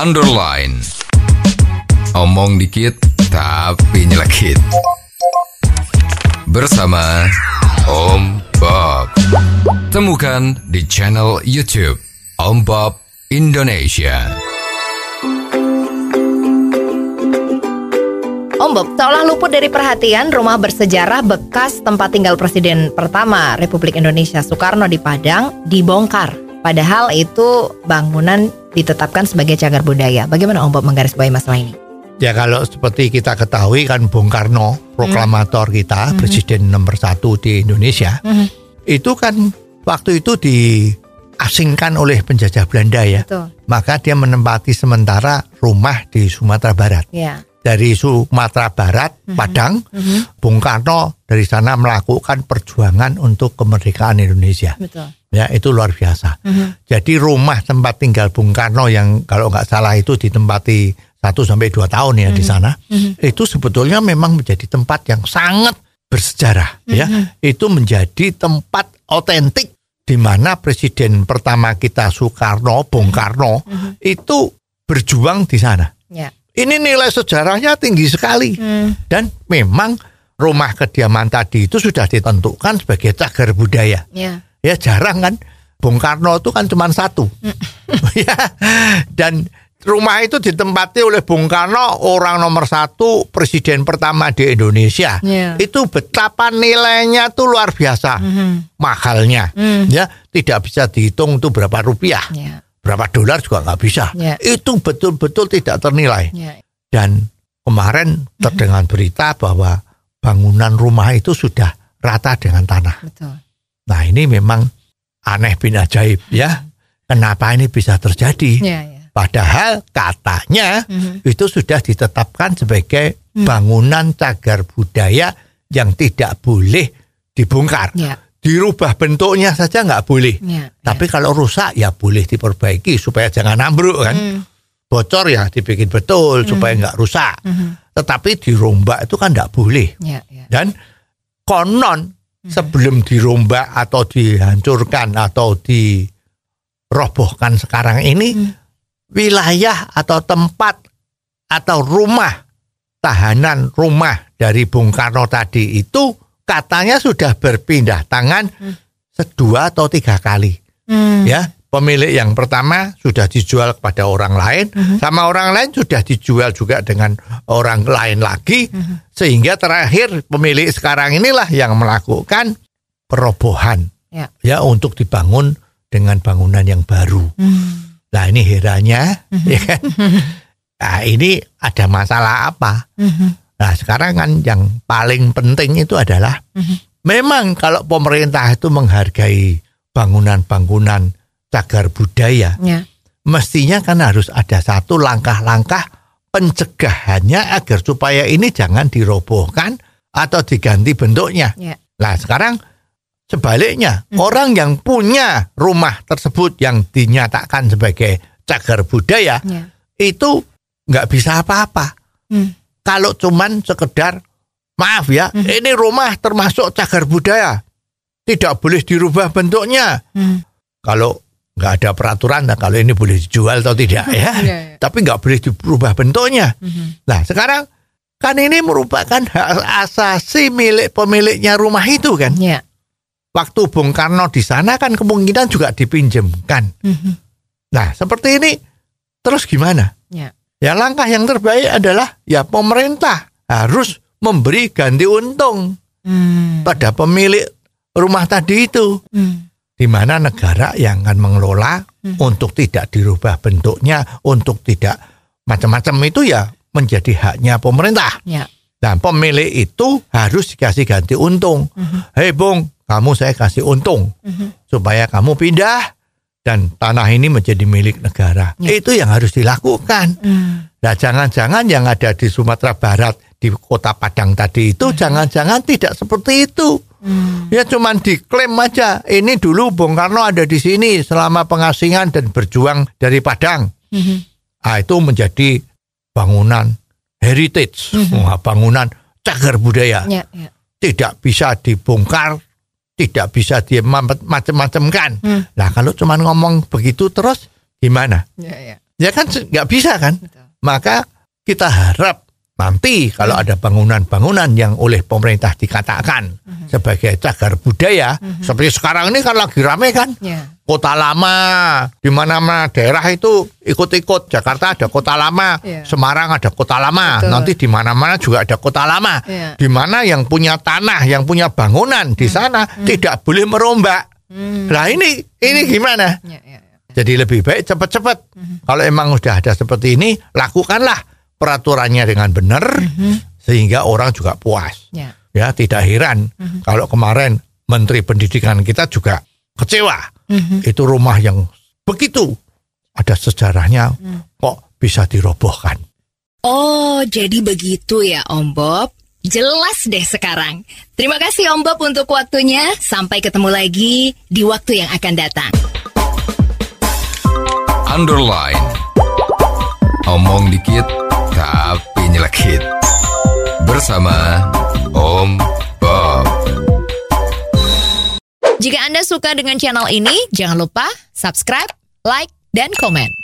underline. Omong dikit tapi nyelekit. Bersama Om Bob. Temukan di channel YouTube Om Bob Indonesia. Om Bob, seolah luput dari perhatian rumah bersejarah bekas tempat tinggal Presiden pertama Republik Indonesia Soekarno di Padang dibongkar. Padahal itu bangunan ditetapkan sebagai cagar budaya. Bagaimana Om Bob menggarisbawahi masalah ini? Ya kalau seperti kita ketahui kan Bung Karno, proklamator kita, Presiden nomor 1 di Indonesia. Itu kan waktu itu diasingkan oleh penjajah Belanda ya. Betul. Maka dia menempati sementara rumah di Sumatera Barat. Iya. Dari Sumatera Barat, Padang, Bung Karno dari sana melakukan perjuangan untuk kemerdekaan Indonesia. Betul. Ya, itu luar biasa. Jadi rumah tempat tinggal Bung Karno yang kalau nggak salah itu ditempati 1-2 tahun ya di sana. Itu sebetulnya memang menjadi tempat yang sangat bersejarah. Ya, itu menjadi tempat otentik di mana Presiden pertama kita Soekarno, Bung Karno itu berjuang di sana. Ya. Ini nilai sejarahnya tinggi sekali. Dan memang rumah kediaman tadi itu sudah ditentukan sebagai cagar budaya. Yeah. Ya jarang kan. Bung Karno itu kan cuma 1. Ya. Dan rumah itu ditempati oleh Bung Karno, orang nomor 1 presiden pertama di Indonesia. Yeah. Itu betapa nilainya tuh luar biasa. Mahalnya. Ya, tidak bisa dihitung tuh berapa rupiah. Yeah. Berapa dolar juga nggak bisa. Yeah. Itu betul-betul tidak ternilai. Yeah. Dan kemarin terdengar berita bahwa bangunan rumah itu sudah rata dengan tanah. Betul. Nah ini memang aneh bin ajaib ya. Kenapa ini bisa terjadi? Yeah, yeah. Padahal katanya itu sudah ditetapkan sebagai bangunan cagar budaya yang tidak boleh dibongkar. Yeah. Dirubah bentuknya saja nggak boleh. Ya, tapi ya, kalau rusak ya boleh diperbaiki supaya jangan ambruk kan. Bocor ya dibikin betul supaya nggak rusak. Tetapi dirombak itu kan nggak boleh. Ya, ya. Dan konon sebelum dirombak atau dihancurkan atau dirobohkan sekarang ini, wilayah atau tempat atau rumah tahanan rumah dari Bung Karno tadi itu katanya sudah berpindah tangan 2 atau 3 kali. Ya, pemilik yang pertama sudah dijual kepada orang lain, sama orang lain sudah dijual juga dengan orang lain lagi, sehingga terakhir pemilik sekarang inilah yang melakukan perobohan. Ya, ya untuk dibangun dengan bangunan yang baru. Nah, ini heranya, ya kan? Nah, ini ada masalah apa? Nah sekarang kan yang paling penting itu adalah memang kalau pemerintah itu menghargai bangunan-bangunan cagar budaya, yeah, mestinya kan harus ada satu langkah-langkah pencegahannya agar supaya ini jangan dirobohkan atau diganti bentuknya. Yeah. Nah sekarang sebaliknya, orang yang punya rumah tersebut yang dinyatakan sebagai cagar budaya, yeah, itu nggak bisa apa-apa. Kalau cuman sekedar maaf ya, ini rumah termasuk cagar budaya, tidak boleh dirubah bentuknya. Kalau nggak ada peraturan, nah kalau ini boleh dijual atau tidak ya, tapi nggak boleh dirubah bentuknya. Nah sekarang kan ini merupakan hak asasi milik pemiliknya rumah itu kan. Yeah. Waktu Bung Karno di sana kan kemungkinan juga dipinjamkan. Nah seperti ini terus gimana? Yeah. Ya langkah yang terbaik adalah ya pemerintah harus memberi ganti untung pada pemilik rumah tadi itu, di mana negara yang akan mengelola untuk tidak dirubah bentuknya, untuk tidak macam-macam itu ya menjadi haknya pemerintah. Ya. Dan pemilik itu harus dikasih ganti untung. Hei Bung, kamu saya kasih untung supaya kamu pindah. Dan tanah ini menjadi milik negara. Ya. Itu yang harus dilakukan. Nah, jangan-jangan yang ada di Sumatera Barat, di kota Padang tadi itu, jangan-jangan tidak seperti itu. Ya cuman diklaim aja. Ini dulu Bung Karno ada di sini selama pengasingan dan berjuang dari Padang. Nah, itu menjadi bangunan heritage. Bangunan cagar budaya. Ya, ya. Tidak bisa dibongkar. Tidak bisa dia macam-macam kan. Nah kalau cuma ngomong begitu terus gimana? Ya, ya. Ya kan nggak bisa kan. Maka kita harap nanti kalau ada bangunan-bangunan yang oleh pemerintah dikatakan sebagai cagar budaya, seperti sekarang ini kan lagi rame kan, kota lama, di mana-mana daerah itu ikut-ikut. Jakarta ada kota lama, Semarang ada kota lama, nanti di mana-mana juga ada kota lama, di mana yang punya tanah, yang punya bangunan di sana tidak boleh merombak. Nah ini gimana? Jadi lebih baik cepat-cepat. Kalau emang sudah ada seperti ini, lakukanlah peraturannya dengan benar, sehingga orang juga puas. Ya tidak heran kalau kemarin Menteri Pendidikan kita juga kecewa. Itu rumah yang begitu ada sejarahnya kok bisa dirobohkan. Oh, jadi begitu ya Om Bob. Jelas deh sekarang. Terima kasih Om Bob untuk waktunya. Sampai ketemu lagi di waktu yang akan datang. Underline. Omong dikit tapi nyelekit. Bersama Om Bob. Jika Anda suka dengan channel ini, jangan lupa subscribe, like, dan komen.